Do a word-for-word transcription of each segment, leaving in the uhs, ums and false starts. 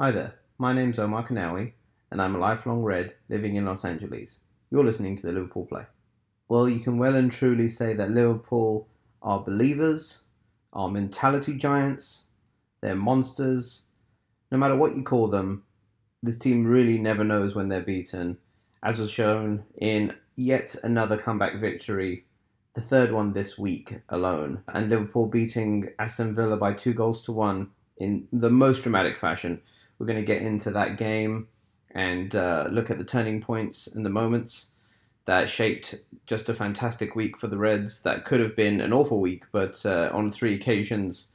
Hi there, my name's Omar Kanawi, and I'm a lifelong Red living in Los Angeles. You're listening to The Liverpool Play. Well, you can well and truly say that Liverpool are believers, are mentality giants, they're monsters. No matter what you call them, this team really never knows when they're beaten, as was shown in yet another comeback victory, the third one this week alone, and Liverpool beating Aston Villa by two goals to one in the most dramatic fashion. We're going to get into that game and uh, look at the turning points and the moments that shaped just a fantastic week for the Reds. That could have been an awful week, but uh, on three occasions,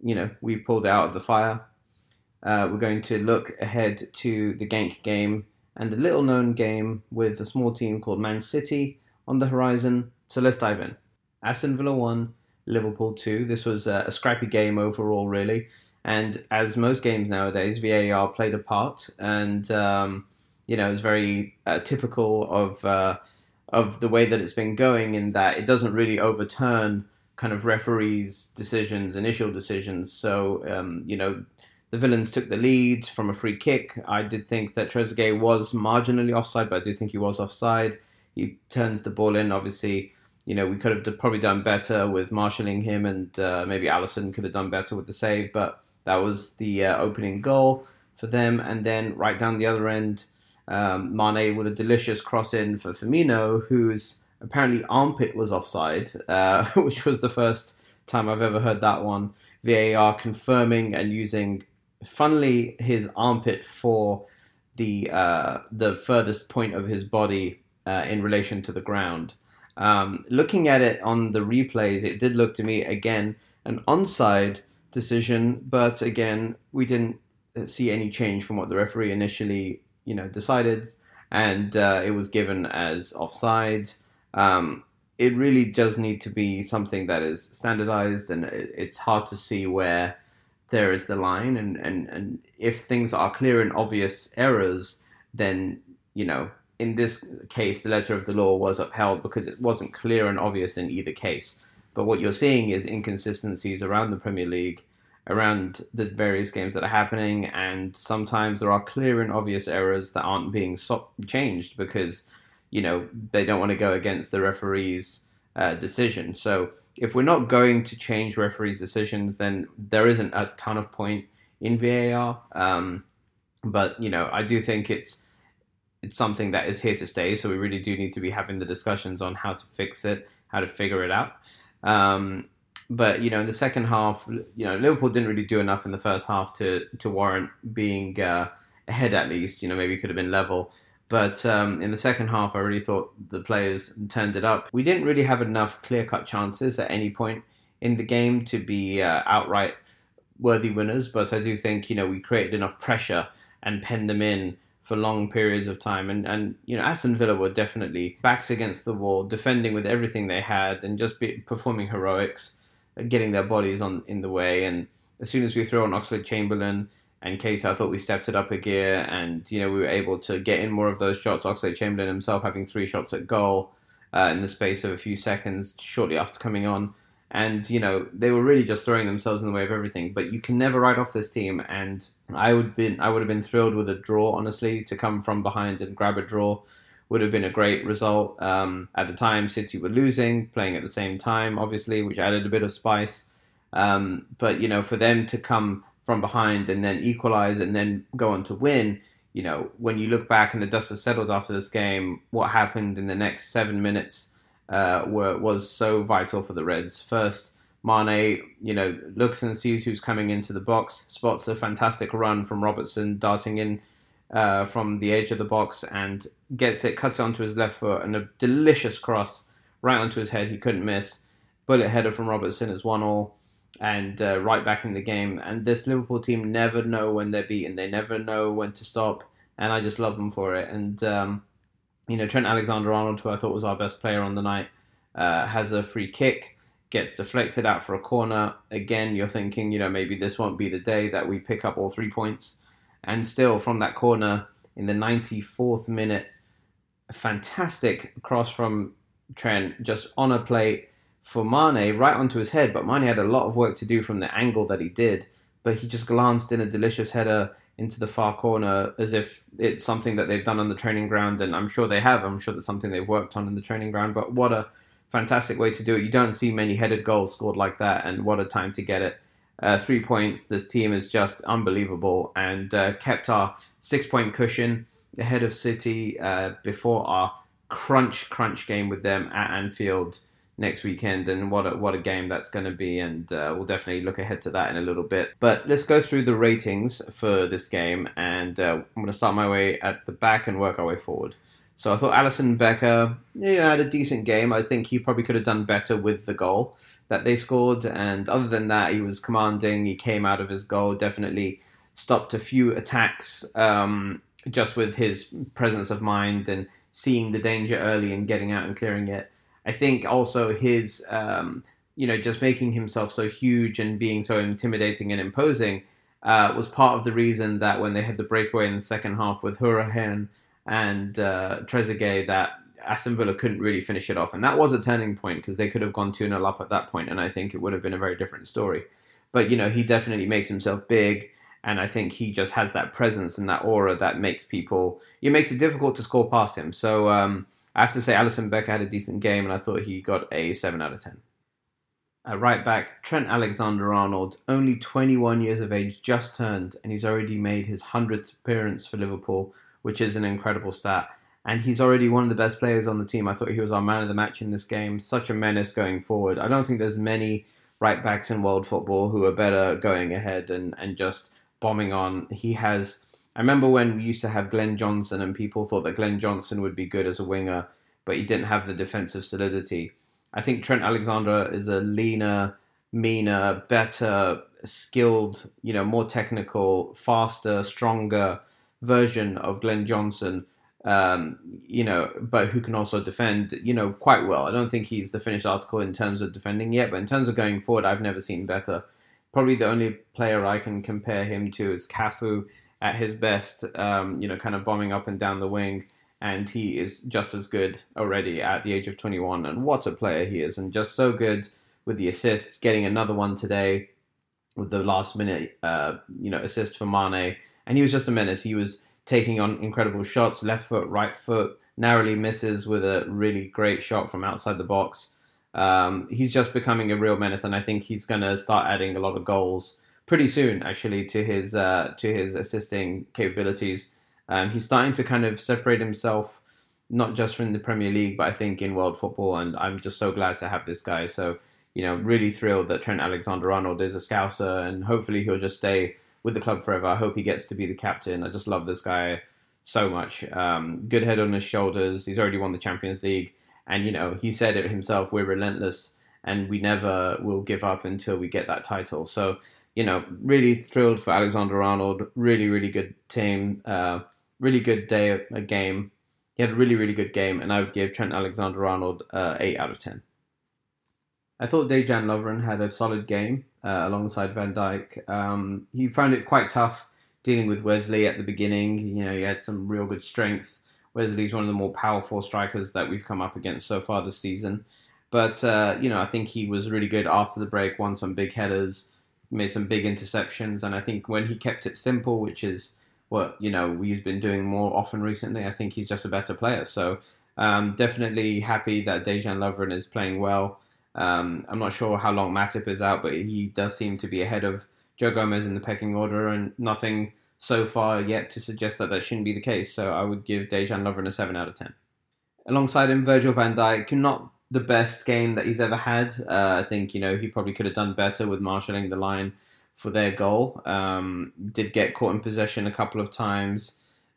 you know, we pulled out of the fire. Uh, we're going to look ahead to the Genk game and a little-known game with a small team called Man City on the horizon. So let's dive in. Aston Villa won, Liverpool two. This was a scrappy game overall, really. And as most games nowadays, V A R played a part, and um, you know, it's very uh, typical of uh, of the way that it's been going, in that it doesn't really overturn kind of referees' decisions, initial decisions. So um, you know, the Villains took the lead from a free kick. I did think that Trezeguet was marginally offside, but I do think he was offside. He turns the ball in, obviously. You know, we could have probably done better with marshalling him, and uh, maybe Alisson could have done better with the save, but that was the uh, opening goal for them. And then right down the other end, um, Mane with a delicious cross-in for Firmino, whose apparently armpit was offside, uh, which was the first time I've ever heard that one. V A R confirming and using, funnily, his armpit for the, uh, the furthest point of his body uh, in relation to the ground. Um, looking at it on the replays, it did look to me, again, an onside decision, but again, we didn't see any change from what the referee initially, you know, decided, and uh, it was given as offside. Um, it really does need to be something that is standardized, and it's hard to see where there is the line, and, and, and if things are clear and obvious errors, then, you know, in this case, the letter of the law was upheld because it wasn't clear and obvious in either case. But what you're seeing is inconsistencies around the Premier League, around the various games that are happening, and sometimes there are clear and obvious errors that aren't being so- changed because, you know, they don't want to go against the referee's uh, decision. So if we're not going to change referees' decisions, then there isn't a ton of point in V A R. Um, but, you know, I do think it's It's something that is here to stay, so we really do need to be having the discussions on how to fix it, how to figure it out. Um, but, you know, in the second half, you know, Liverpool didn't really do enough in the first half to, to warrant being uh, ahead at least. You know, maybe it could have been level. But um, in the second half, I really thought the players turned it up. We didn't really have enough clear-cut chances at any point in the game to be uh, outright worthy winners. But I do think, you know, we created enough pressure and penned them in for long periods of time, and, and you know, Aston Villa were definitely backs against the wall, defending with everything they had, and just be, performing heroics, getting their bodies on in the way. And as soon as we threw on Oxlade-Chamberlain and Keita, I thought we stepped it up a gear, and you know, we were able to get in more of those shots. Oxlade-Chamberlain himself having three shots at goal uh, in the space of a few seconds shortly after coming on, and you know, they were really just throwing themselves in the way of everything. But you can never write off this team, and I would been I would have been thrilled with a draw, honestly. To come from behind and grab a draw would have been a great result. Um, at the time, City were losing, playing at the same time, obviously, which added a bit of spice. Um, but you know, for them to come from behind and then equalize and then go on to win, you know, when you look back and the dust has settled after this game, what happened in the next seven minutes Uh, were, was so vital for the Reds. First, Mane, you know, looks and sees who's coming into the box, spots a fantastic run from Robertson, darting in uh, from the edge of the box, and gets it, cuts it onto his left foot, and a delicious cross right onto his head. He couldn't miss. Bullet header from Robertson is one all, and uh, right back in the game. And this Liverpool team never know when they're beaten. They never know when to stop, and I just love them for it. And um, You know, Trent Alexander-Arnold, who I thought was our best player on the night, uh, has a free kick, gets deflected out for a corner. Again, you're thinking, you know, maybe this won't be the day that we pick up all three points. And still, from that corner, in the ninety-fourth minute, a fantastic cross from Trent, just on a plate for Mane, right onto his head. But Mane had a lot of work to do from the angle that he did, but he just glanced in a delicious header into the far corner as if it's something that they've done on the training ground, and I'm sure they have. I'm sure that's something they've worked on in the training ground, but what a fantastic way to do it. You don't see many headed goals scored like that, and what a time to get it. Uh, three points. This team is just unbelievable, and uh, kept our six-point cushion ahead of City uh, before our crunch, crunch game with them at Anfield next weekend. And what a, what a game that's going to be, and uh, we'll definitely look ahead to that in a little bit. But let's go through the ratings for this game, and uh, I'm going to start my way at the back and work our way forward. So I thought Alisson Becker, yeah, had a decent game. I think he probably could have done better with the goal that they scored. And other than that, he was commanding. He came out of his goal, definitely stopped a few attacks um, just with his presence of mind and seeing the danger early and getting out and clearing it. I think also his, um, you know, just making himself so huge and being so intimidating and imposing uh, was part of the reason that when they had the breakaway in the second half with Hurahan and uh, Trezeguet, that Aston Villa couldn't really finish it off. And that was a turning point, because they could have gone two nil up at that point, and I think it would have been a very different story. But, you know, he definitely makes himself big, and I think he just has that presence and that aura that makes people... It makes it difficult to score past him. So um, I have to say Alisson Becker had a decent game, and I thought he got a seven out of ten. Uh, right back, Trent Alexander-Arnold, only twenty-one years of age, just turned, and he's already made his hundredth appearance for Liverpool, which is an incredible stat. And he's already one of the best players on the team. I thought he was our man of the match in this game. Such a menace going forward. I don't think there's many right-backs in world football who are better going ahead and, and just bombing on. He has... I remember when we used to have Glenn Johnson, and people thought that Glenn Johnson would be good as a winger, but he didn't have the defensive solidity. I think Trent Alexander is a leaner, meaner, better, skilled, you know, more technical, faster, stronger version of Glenn Johnson, um, you know, but who can also defend, you know, quite well. I don't think he's the finished article in terms of defending yet, but in terms of going forward, I've never seen better. Probably the only player I can compare him to is Cafu at his best, um, you know, kind of bombing up and down the wing, and he is just as good already at the age of twenty-one, and what a player he is, and just so good with the assists, getting another one today with the last minute, uh, you know, assist for Mane. And he was just a menace. He was taking on incredible shots, left foot, right foot, narrowly misses with a really great shot from outside the box. Um, he's just becoming a real menace, and I think he's going to start adding a lot of goals pretty soon, actually, to his uh, to his assisting capabilities. Um, he's starting to kind of separate himself, not just from the Premier League, but I think in world football, and I'm just so glad to have this guy. So, you know, really thrilled that Trent Alexander-Arnold is a Scouser, and hopefully he'll just stay with the club forever. I hope he gets to be the captain. I just love this guy so much. Um, good head on his shoulders. He's already won the Champions League. And, you know, he said it himself, we're relentless and we never will give up until we get that title. So, you know, really thrilled for Alexander-Arnold. Really, really good team. Uh, really good day, a game. He had a really, really good game. And I would give Trent Alexander-Arnold uh, eight out of ten. I thought Dejan Lovren had a solid game uh, alongside Van Dijk. Um, he found it quite tough dealing with Wesley at the beginning. You know, he had some real good strength. Wesley's one of the more powerful strikers that we've come up against so far this season. But, uh, you know, I think he was really good after the break, won some big headers, made some big interceptions. And I think when he kept it simple, which is what, you know, we've been doing more often recently, I think he's just a better player. So um, definitely happy that Dejan Lovren is playing well. Um, I'm not sure how long Matip is out, but he does seem to be ahead of Joe Gomez in the pecking order, and nothing so far yet to suggest that that shouldn't be the case. So I would give Dejan Lovren a seven out of ten. Alongside him, Virgil van Dijk, not the best game that he's ever had. Uh, I think, you know, he probably could have done better with marshalling the line for their goal. Um, did get caught in possession a couple of times.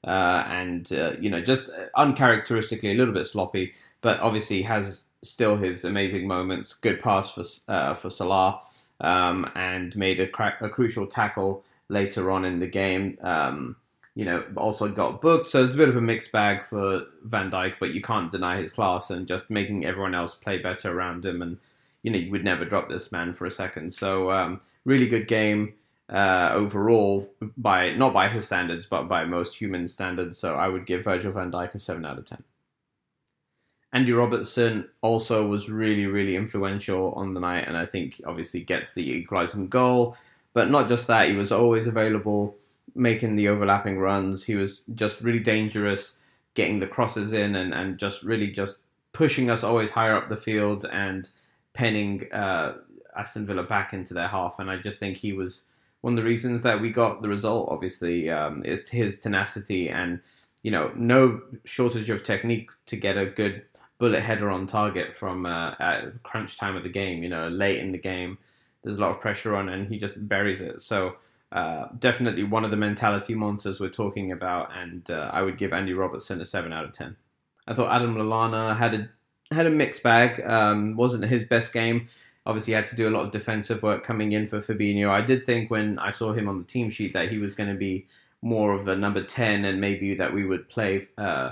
Uh, and, uh, you know, just uncharacteristically a little bit sloppy, but obviously has... still his amazing moments. Good pass for uh, for Salah, um, and made a, cra- a crucial tackle later on in the game. Um, you know, also got booked, so it's a bit of a mixed bag for Van Dijk, but you can't deny his class and just making everyone else play better around him. And, you know, you would never drop this man for a second. So um, really good game uh, overall, by not by his standards, but by most human standards. So I would give Virgil van Dijk a seven out of ten. Andy Robertson also was really, really influential on the night, and I think obviously gets the equalising goal. But not just that, he was always available. making the overlapping runs. He was just really dangerous, getting the crosses in and, and just really just pushing us always higher up the field and penning uh, Aston Villa back into their half. And I just think he was one of the reasons that we got the result, obviously, um, is his tenacity and, you know, no shortage of technique to get a good bullet header on target from uh, at crunch time of the game, you know, late in the game. There's a lot of pressure on and he just buries it. So uh, definitely one of the mentality monsters we're talking about. And uh, I would give Andy Robertson a seven out of ten. I thought Adam Lallana had a, had a mixed bag. Um, wasn't his best game. Obviously, he had to do a lot of defensive work coming in for Fabinho. I did think when I saw him on the team sheet that he was going to be more of a number ten and maybe that we would play uh,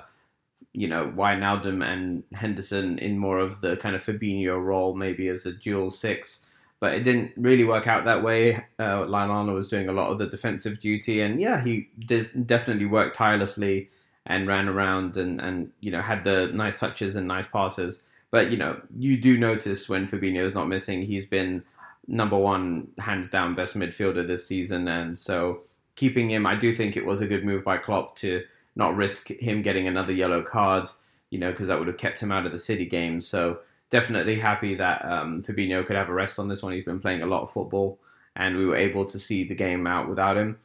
you know, Wijnaldum and Henderson in more of the kind of Fabinho role, maybe as a dual six. But it didn't really work out that way. Uh, Lallana was doing a lot of the defensive duty. And yeah, he did, definitely worked tirelessly and ran around and, and, you know, had the nice touches and nice passes. But, you know, you do notice when Fabinho is not missing, he's been number one, hands down, best midfielder this season. And so keeping him, I do think it was a good move by Klopp to not risk him getting another yellow card, you know, because that would have kept him out of the City game. So definitely happy that um, Fabinho could have a rest on this one. He's been playing a lot of football and we were able to see the game out without him.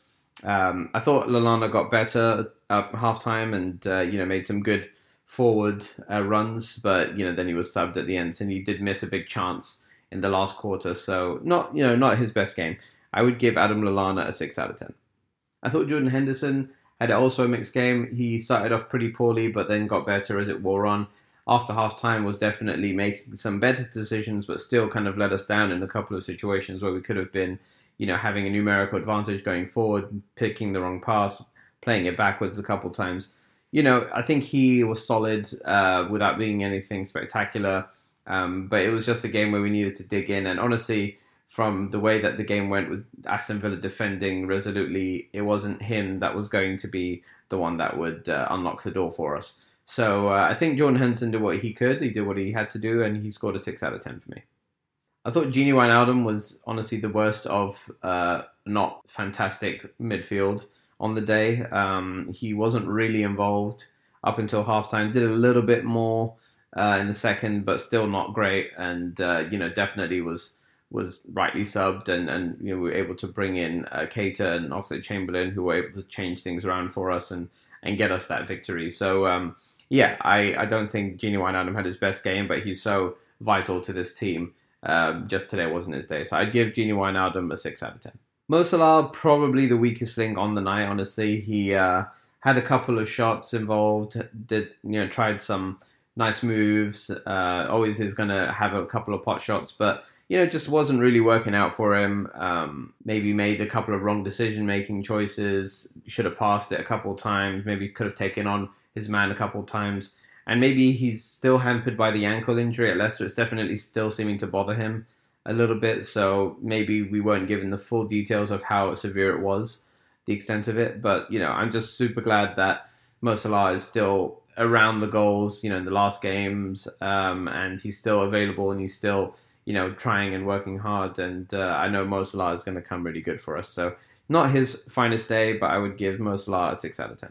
Um, I thought Lallana got better at halftime and, uh, you know, made some good forward uh, runs. But, you know, then he was subbed at the end and he did miss a big chance in the last quarter. So not, you know, not his best game. I would give Adam Lallana a six out of ten. I thought Jordan Henderson had also a mixed game. He started off pretty poorly, but then got better as it wore on. After half-time was definitely making some better decisions, but still kind of let us down in a couple of situations where we could have been, you know, having a numerical advantage going forward, picking the wrong pass, playing it backwards a couple times. You know, I think he was solid uh, without being anything spectacular, um, but it was just a game where we needed to dig in. And honestly, from the way that the game went with Aston Villa defending resolutely, it wasn't him that was going to be the one that would uh, unlock the door for us. So uh, I think Jordan Henderson did what he could, he did what he had to do, and he scored a six out of ten for me. I thought Gini Wijnaldum was honestly the worst of uh, not fantastic midfield on the day. Um, he wasn't really involved up until halftime, did a little bit more uh, in the second, but still not great, and uh, you know, definitely was was rightly subbed, and, and you know, we were able to bring in uh, Keita and Oxlade-Chamberlain, who were able to change things around for us and, and get us that victory. So, um, yeah, I, I don't think Gini Wijnaldum had his best game, but he's so vital to this team. Um, just today wasn't his day. So I'd give Gini Wijnaldum a six out of ten. Mo Salah, probably the weakest link on the night, honestly. He uh, had a couple of shots involved, did you know tried some nice moves. Uh, always is going to have a couple of pot shots, but you know, just wasn't really working out for him. Um, maybe made a couple of wrong decision-making choices. Should have passed it a couple of times. Maybe could have taken on his man a couple of times. And maybe he's still hampered by the ankle injury at Leicester. It's definitely still seeming to bother him a little bit. So maybe we weren't given the full details of how severe it was, the extent of it. But, you know, I'm just super glad that Mo Salah is still around the goals, you know, in the last games. Um, and he's still available and he's still, you know, trying and working hard, and uh, I know Mo Salah is going to come really good for us. So not his finest day, but I would give Mo Salah a six out of ten.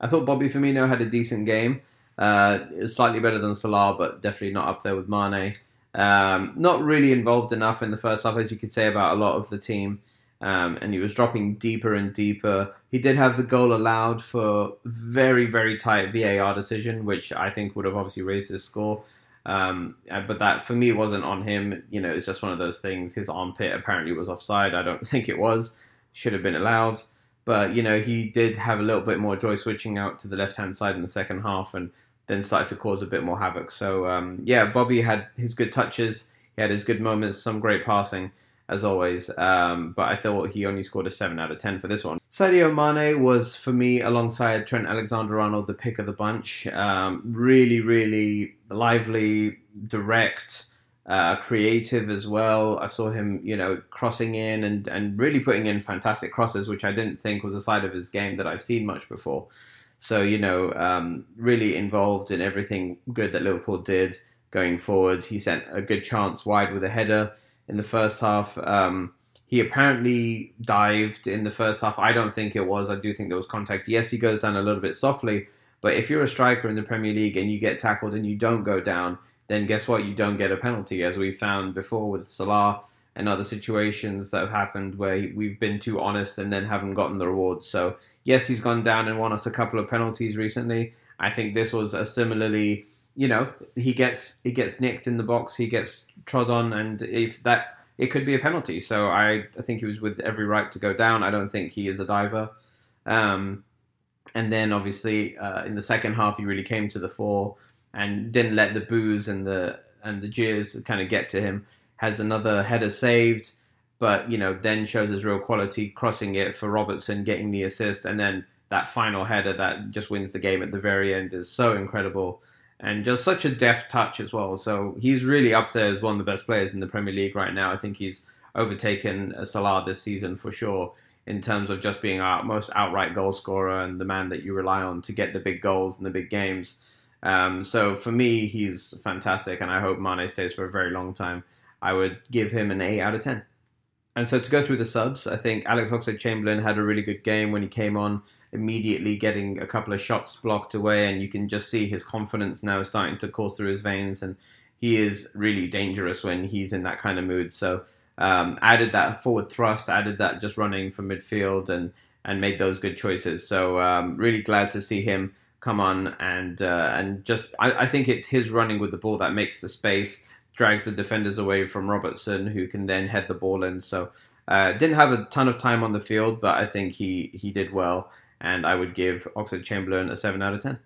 I thought Bobby Firmino had a decent game. Uh, it was slightly better than Salah, but definitely not up there with Mane. Um, not really involved enough in the first half, as you could say about a lot of the team, um, and he was dropping deeper and deeper. He did have the goal allowed for very, very tight V A R decision, which I think would have obviously raised his score. Um, but that for me wasn't on him. You know, it's just one of those things. His armpit apparently was offside. I don't think it was. Should have been allowed. But, you know, he did have a little bit more joy switching out to the left-hand side in the second half and then started to cause a bit more havoc. So, um, yeah, Bobby had his good touches. He had his good moments, some great passing, as always. Um, but I thought he only scored a seven out of ten for this one. Sadio Mane was, for me, alongside Trent Alexander-Arnold, the pick of the bunch. Um, really, really lively, direct, uh, creative as well. I saw him, you know, crossing in and, and really putting in fantastic crosses, which I didn't think was a side of his game that I've seen much before. So, you know, um, really involved in everything good that Liverpool did going forward. He sent a good chance wide with a header in the first half. Um, He apparently dived in the first half. I don't think it was. I do think there was contact. Yes, he goes down a little bit softly, but if you're a striker in the Premier League and you get tackled and you don't go down, then guess what? You don't get a penalty, as we found before with Salah and other situations that have happened where we've been too honest and then haven't gotten the rewards. So yes, he's gone down and won us a couple of penalties recently. I think this was a similarly, you know, he gets he gets nicked in the box, he gets trod on, and if that, it could be a penalty. So I, I think he was with every right to go down. I don't think he is a diver. Um, and then obviously uh, in the second half, he really came to the fore and didn't let the boos and the and the jeers kind of get to him. Has another header saved, but, you know, then shows his real quality, crossing it for Robertson, getting the assist, and then that final header that just wins the game at the very end is so incredible, and just such a deft touch as well. So he's really up there as one of the best players in the Premier League right now. I think he's overtaken Salah this season for sure in terms of just being our most outright goal scorer and the man that you rely on to get the big goals and the big games. Um, so for me, he's fantastic, and I hope Mane stays for a very long time. I would give him an eight out of ten. And so to go through the subs, I think Alex Oxlade-Chamberlain had a really good game when he came on, immediately getting a couple of shots blocked away, and you can just see his confidence now starting to course through his veins, and he is really dangerous when he's in that kind of mood. So um, added that forward thrust, added that just running from midfield, and, and made those good choices. So um, really glad to see him come on, and uh, and just I, I think it's his running with the ball that makes the space, drags the defenders away from Robertson, who can then head the ball in. So uh, didn't have a ton of time on the field, but I think he, he did well. And I would give Oxlade-Chamberlain a seven out of ten.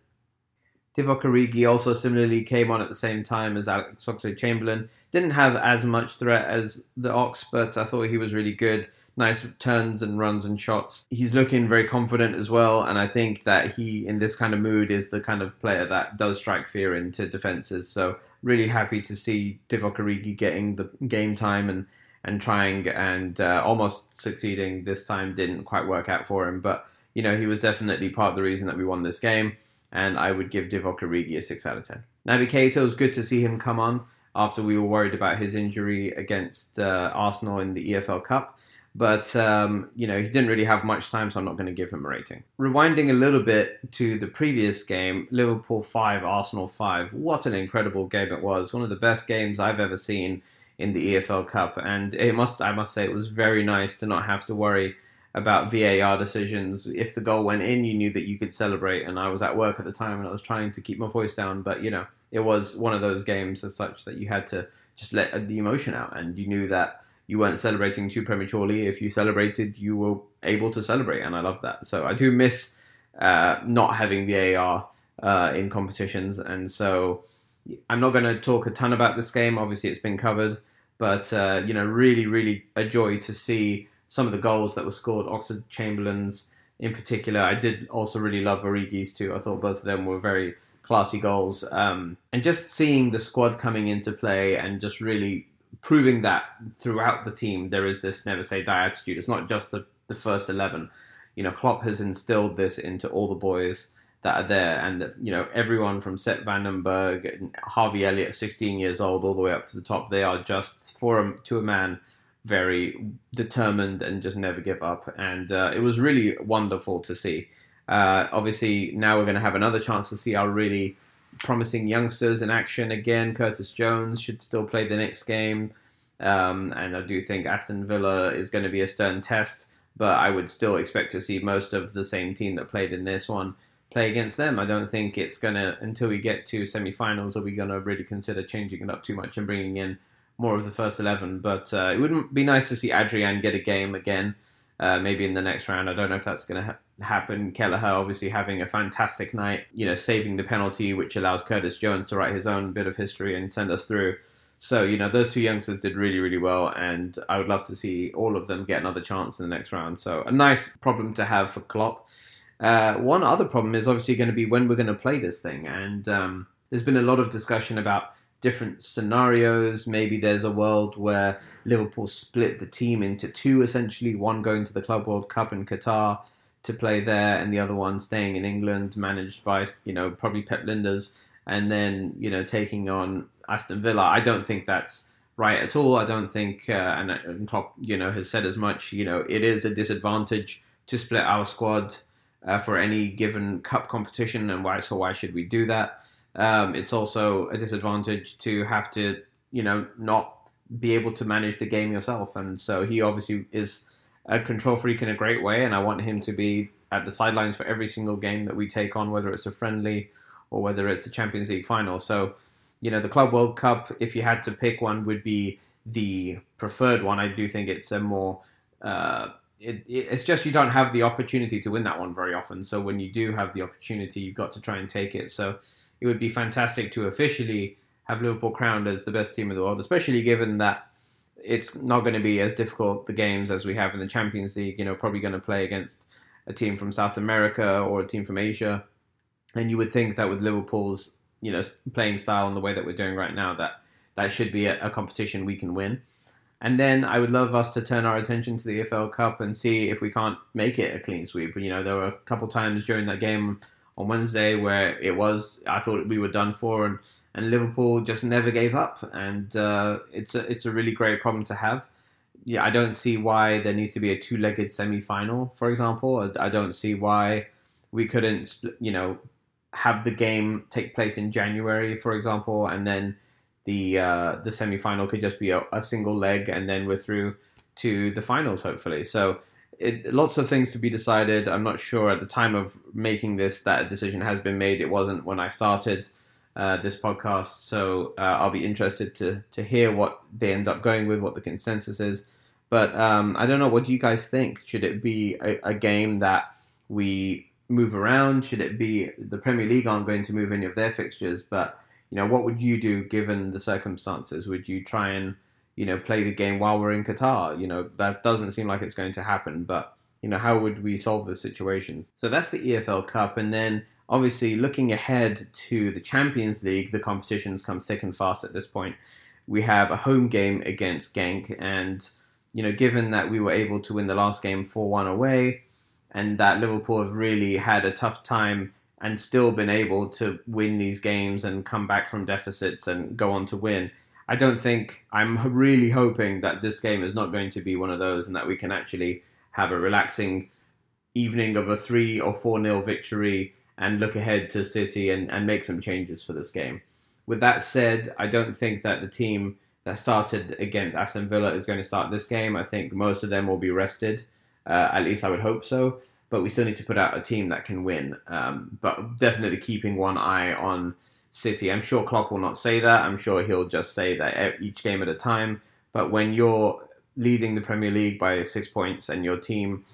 Divock Origi also similarly came on at the same time as Alex Oxlade-Chamberlain. Didn't have as much threat as the Ox, but I thought he was really good. Nice turns and runs and shots. He's looking very confident as well. And I think that he, in this kind of mood, is the kind of player that does strike fear into defences. So really happy to see Divock Origi getting the game time and, and trying and uh, almost succeeding this time. Didn't quite work out for him, but you know, he was definitely part of the reason that we won this game, and I would give Divock Origi a six out of ten. Naby Keita, it was good to see him come on after we were worried about his injury against uh, Arsenal in the E F L Cup, but um, you know, he didn't really have much time, so I'm not going to give him a rating. Rewinding a little bit to the previous game, Liverpool five, Arsenal five. What an incredible game it was. One of the best games I've ever seen in the E F L Cup, and it must, I must say it was very nice to not have to worry about V A R decisions. If the goal went in, you knew that you could celebrate, and I was at work at the time and I was trying to keep my voice down, but you know, it was one of those games as such that you had to just let the emotion out, and you knew that you weren't celebrating too prematurely. If you celebrated, you were able to celebrate, and I love that. So I do miss uh, not having V A R uh, in competitions, and so I'm not going to talk a ton about this game. Obviously, it's been covered, but uh, you know, really, really a joy to see some of the goals that were scored, Oxlade-Chamberlain's in particular. I did also really love Origi's too. I thought both of them were very classy goals. Um, and just seeing the squad coming into play and just really proving that throughout the team, there is this never say die attitude. It's not just the, the first eleven. You know, Klopp has instilled this into all the boys that are there. And, that, you know, everyone from Seth Vandenberg and Harvey Elliott, sixteen years old, all the way up to the top, they are just, for a, to a man, very determined and just never give up. And uh, it was really wonderful to see. Uh, obviously, now we're going to have another chance to see our really promising youngsters in action again. Curtis Jones should still play the next game. Um, and I do think Aston Villa is going to be a stern test, but I would still expect to see most of the same team that played in this one play against them. I don't think it's going to, until we get to semi-finals, are we going to really consider changing it up too much and bringing in more of the first eleven, but uh, it wouldn't be nice to see Adrian get a game again, uh, maybe in the next round. I don't know if that's going to ha- happen. Kelleher obviously having a fantastic night, you know, saving the penalty, which allows Curtis Jones to write his own bit of history and send us through. So, you know, those two youngsters did really, really well, and I would love to see all of them get another chance in the next round. So a nice problem to have for Klopp. Uh, one other problem is obviously going to be when we're going to play this thing, and um, there's been a lot of discussion about different scenarios. Maybe there's a world where Liverpool split the team into two, essentially, one going to the Club World Cup in Qatar to play there, and the other one staying in England, managed by, you know, probably Pep Linders, and then, you know, taking on Aston Villa. I don't think that's right at all. I don't think, uh, and, and Klopp, you know, has said as much. You know, it is a disadvantage to split our squad uh, for any given cup competition, and why? So why should we do that? Um, it's also a disadvantage to have to, you know, not be able to manage the game yourself. And so he obviously is a control freak in a great way, and I want him to be at the sidelines for every single game that we take on, whether it's a friendly or whether it's the Champions League final. So, you know, the Club World Cup, if you had to pick one, would be the preferred one. I do think it's a more... Uh, it, it's just you don't have the opportunity to win that one very often. So when you do have the opportunity, you've got to try and take it. So it would be fantastic to officially have Liverpool crowned as the best team in the world, especially given that it's not going to be as difficult, the games, as we have in the Champions League. You know, probably going to play against a team from South America or a team from Asia. And you would think that with Liverpool's, you know, playing style and the way that we're doing right now, that that should be a, a competition we can win. And then I would love us to turn our attention to the E F L Cup and see if we can't make it a clean sweep. You know, there were a couple times during that game on Wednesday where it was, I thought we were done for, and, and Liverpool just never gave up. And uh, it's a, it's a really great problem to have. Yeah, I don't see why there needs to be a two-legged semi-final, for example. I, I don't see why we couldn't, you know, have the game take place in January, for example, and then the uh, the semi-final could just be a, a single leg, and then we're through to the finals, hopefully. So it, lots of things to be decided. I'm not sure at the time of making this that a decision has been made. It wasn't when I started uh, this podcast, so uh, I'll be interested to to hear what they end up going with, what the consensus is. But um, I don't know, what do you guys think? Should it be a, a game that we move around? Should it be the Premier League aren't going to move any of their fixtures? But, you know, what would you do given the circumstances? Would you try and, you know, play the game while we're in Qatar? You know, that doesn't seem like it's going to happen, but, you know, how would we solve this situation? So that's the E F L Cup. And then obviously looking ahead to the Champions League, the competitions come thick and fast at this point. We have a home game against Genk, and, you know, given that we were able to win the last game four one away, and that Liverpool have really had a tough time and still been able to win these games and come back from deficits and go on to win. I don't think, I'm really hoping that this game is not going to be one of those, and that we can actually have a relaxing evening of a three or four nil victory and look ahead to City and, and make some changes for this game. With that said, I don't think that the team that started against Aston Villa is going to start this game. I think most of them will be rested. Uh, at least I would hope so, but we still need to put out a team that can win. Um, but definitely keeping one eye on City. I'm sure Klopp will not say that. I'm sure he'll just say that each game at a time. But when you're leading the Premier League by six points and your team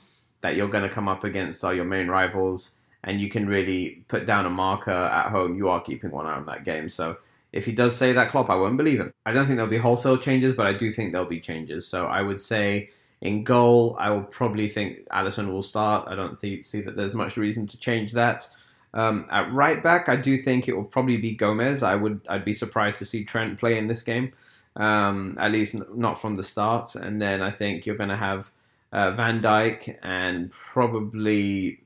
that you're going to come up against are your main rivals, and you can really put down a marker at home, you are keeping one eye on that game. So if he does say that, Klopp, I won't believe him. I don't think there'll be wholesale changes, but I do think there'll be changes. So I would say, in goal, I will probably think Alisson will start. I don't see, see that there's much reason to change that. Um, at right back, I do think it will probably be Gomez. I would, I'd be surprised to see Trent play in this game, um, at least not from the start. And then I think you're going to have uh, Van Dijk and probably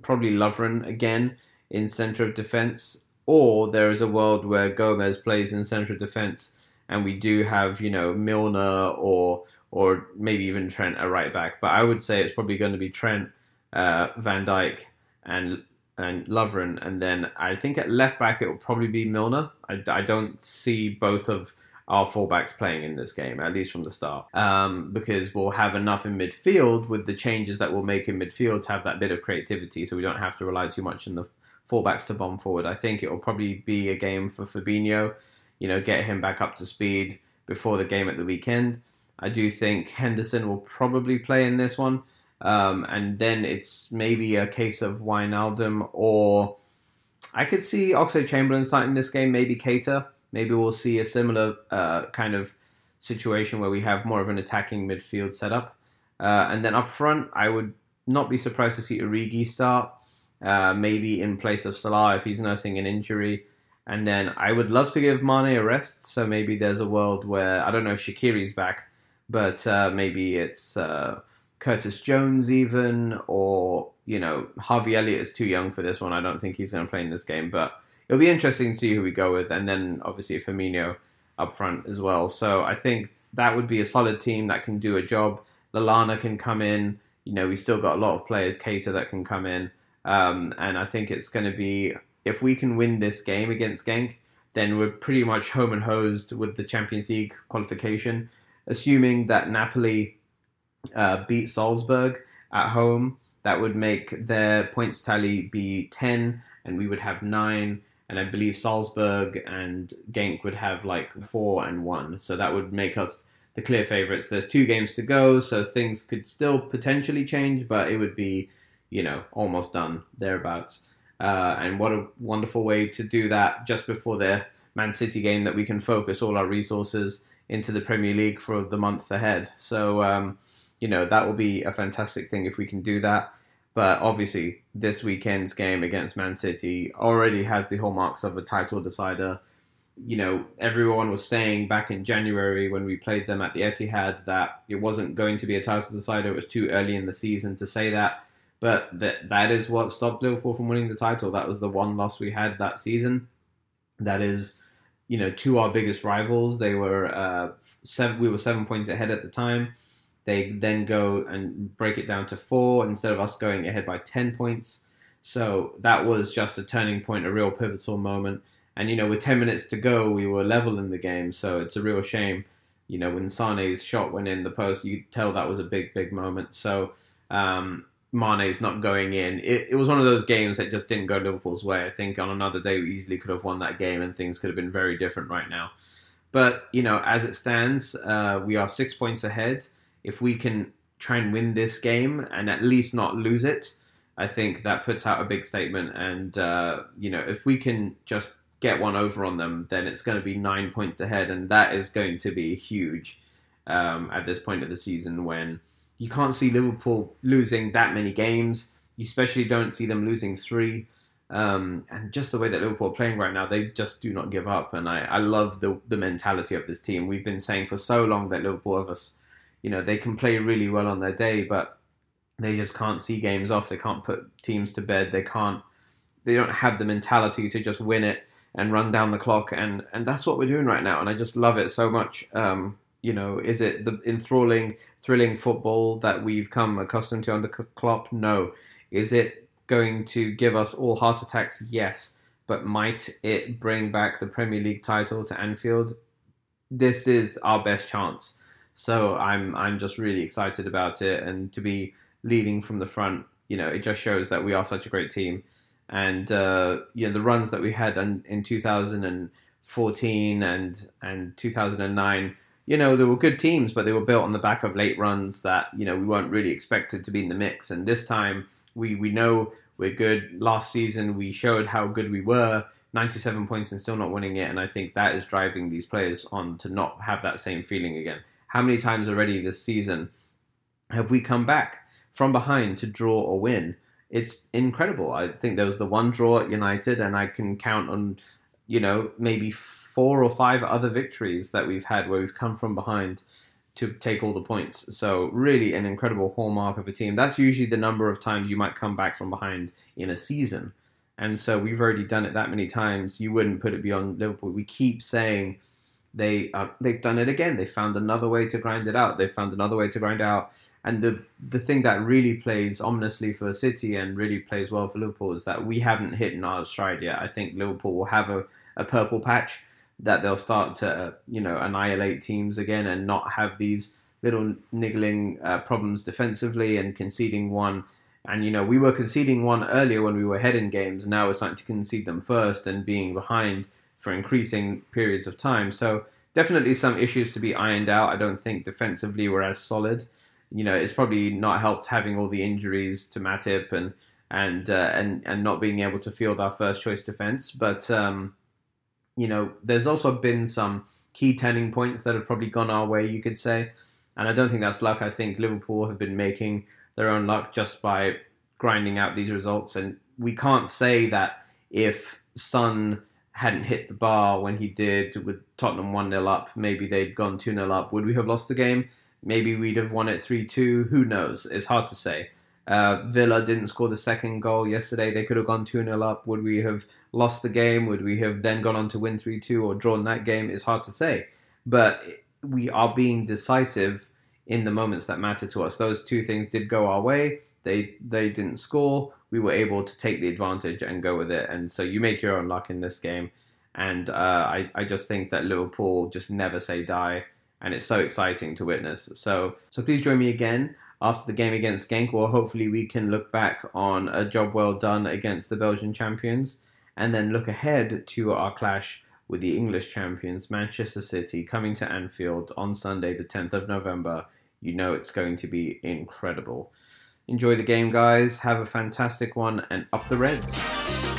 probably Lovren again in centre of defence. Or there is a world where Gomez plays in centre of defence, and we do have, you know, Milner or or maybe even Trent at right back. But I would say it's probably going to be Trent, uh, Van Dijk, and and Lovren. And then I think at left back, it will probably be Milner. I, I don't see both of our fullbacks playing in this game, at least from the start, um, because we'll have enough in midfield with the changes that we'll make in midfield to have that bit of creativity, so we don't have to rely too much on the fullbacks to bomb forward. I think it will probably be a game for Fabinho, you know, get him back up to speed before the game at the weekend. I do think Henderson will probably play in this one. Um, and then it's maybe a case of Wijnaldum, or I could see Oxlade-Chamberlain starting this game, maybe Keita. Maybe we'll see a similar uh, kind of situation where we have more of an attacking midfield setup. Uh, and then up front, I would not be surprised to see Origi start, uh, maybe in place of Salah if he's nursing an injury. And then I would love to give Mane a rest, so maybe there's a world where, I don't know if Shaqiri's back, but uh, maybe it's uh, Curtis Jones even, or, you know, Harvey Elliott is too young for this one. I don't think he's going to play in this game, but it'll be interesting to see who we go with. And then, obviously, Firmino up front as well. So I think that would be a solid team that can do a job. Lallana can come in. You know, we still got a lot of players, Keita, that can come in. Um, and I think it's going to be, if we can win this game against Genk, then we're pretty much home and hosed with the Champions League qualification. Assuming that Napoli uh, beat Salzburg at home, that would make their points tally be ten, and we would have nine. And I believe Salzburg and Genk would have like four and one. So that would make us the clear favourites. There's two games to go, so things could still potentially change, but it would be, you know, almost done, thereabouts. Uh, and what a wonderful way to do that just before their Man City game, that we can focus all our resources into the Premier League for the month ahead. So, um, you know, that will be a fantastic thing if we can do that. But obviously, this weekend's game against Man City already has the hallmarks of a title decider. You know, everyone was saying back in January when we played them at the Etihad that it wasn't going to be a title decider. It was too early in the season to say that. But that that is what stopped Liverpool from winning the title. That was the one loss we had that season. That is, you know, to our biggest rivals. They were uh, seven, we were seven points ahead at the time. They then go and break it down to four instead of us going ahead by ten points. So that was just a turning point, a real pivotal moment. And, you know, with ten minutes to go, we were level in the game. So it's a real shame. You know, when Sane's shot went in the post, you could tell that was a big, big moment. So um, Mane's not going in. It, it was one of those games that just didn't go Liverpool's way. I think on another day, we easily could have won that game and things could have been very different right now. But, you know, as it stands, uh, we are six points ahead. If we can try and win this game and at least not lose it, I think that puts out a big statement. And, uh, you know, if we can just get one over on them, then it's going to be nine points ahead. And that is going to be huge um, at this point of the season, when you can't see Liverpool losing that many games. You especially don't see them losing three. Um, and just the way that Liverpool are playing right now, they just do not give up. And I, I love the, the mentality of this team. We've been saying for so long that Liverpool have us. You know, they can play really well on their day, but they just can't see games off. They can't put teams to bed. They can't, they don't have the mentality to just win it and run down the clock. And, and that's what we're doing right now. And I just love it so much. Um, you know, is it the enthralling, thrilling football that we've come accustomed to under Klopp? No. Is it going to give us all heart attacks? Yes. But might it bring back the Premier League title to Anfield? This is our best chance. So I'm I'm just really excited about it, and to be leading from the front, you know, it just shows that we are such a great team. And uh, you know, the runs that we had in, in two thousand fourteen and and two thousand nine, you know, they were good teams, but they were built on the back of late runs that, you know, we weren't really expected to be in the mix. And this time, we we know we're good. Last season, we showed how good we were. ninety-seven points and still not winning it, and I think that is driving these players on to not have that same feeling again. How many times already this season have we come back from behind to draw or win? It's incredible. I think there was the one draw at United, and I can count on, you know, maybe four or five other victories that we've had where we've come from behind to take all the points. So really an incredible hallmark of a team. That's usually the number of times you might come back from behind in a season. And so we've already done it that many times. You wouldn't put it beyond Liverpool. We keep saying... They uh, they've done it again. They found another way to grind it out. They found another way to grind out. And the the thing that really plays ominously for City and really plays well for Liverpool is that we haven't hit in our stride yet. I think Liverpool will have a, a purple patch that they'll start to, you know, annihilate teams again and not have these little niggling uh, problems defensively and conceding one. And, you know, we were conceding one earlier when we were ahead in games. Now we're starting to concede them first and being behind for increasing periods of time. So definitely some issues to be ironed out. I don't think defensively we're as solid. You know, it's probably not helped having all the injuries to Matip and and uh, and and not being able to field our first choice defense. But um, you know, there's also been some key turning points that have probably gone our way, you could say. And I don't think that's luck. I think Liverpool have been making their own luck just by grinding out these results. And we can't say that if Son hadn't hit the bar when he did with Tottenham one nil up, maybe they'd gone two nil up. Would we have lost the game? Maybe we'd have won it three two. Who knows? It's hard to say. Uh, Villa didn't score the second goal yesterday. They could have gone two nil up. Would we have lost the game? Would we have then gone on to win three two or drawn that game? It's hard to say. But we are being decisive in the moments that matter to us. Those two things did go our way. They they didn't score. We were able to take the advantage and go with it. And so you make your own luck in this game. And uh, I, I just think that Liverpool just never say die. And it's so exciting to witness. So so please join me again after the game against Genk, where hopefully we can look back on a job well done against the Belgian champions, and then look ahead to our clash with the English champions, Manchester City, coming to Anfield on Sunday, the tenth of November. You know it's going to be incredible. Enjoy the game, guys. Have a fantastic one, and up the Reds.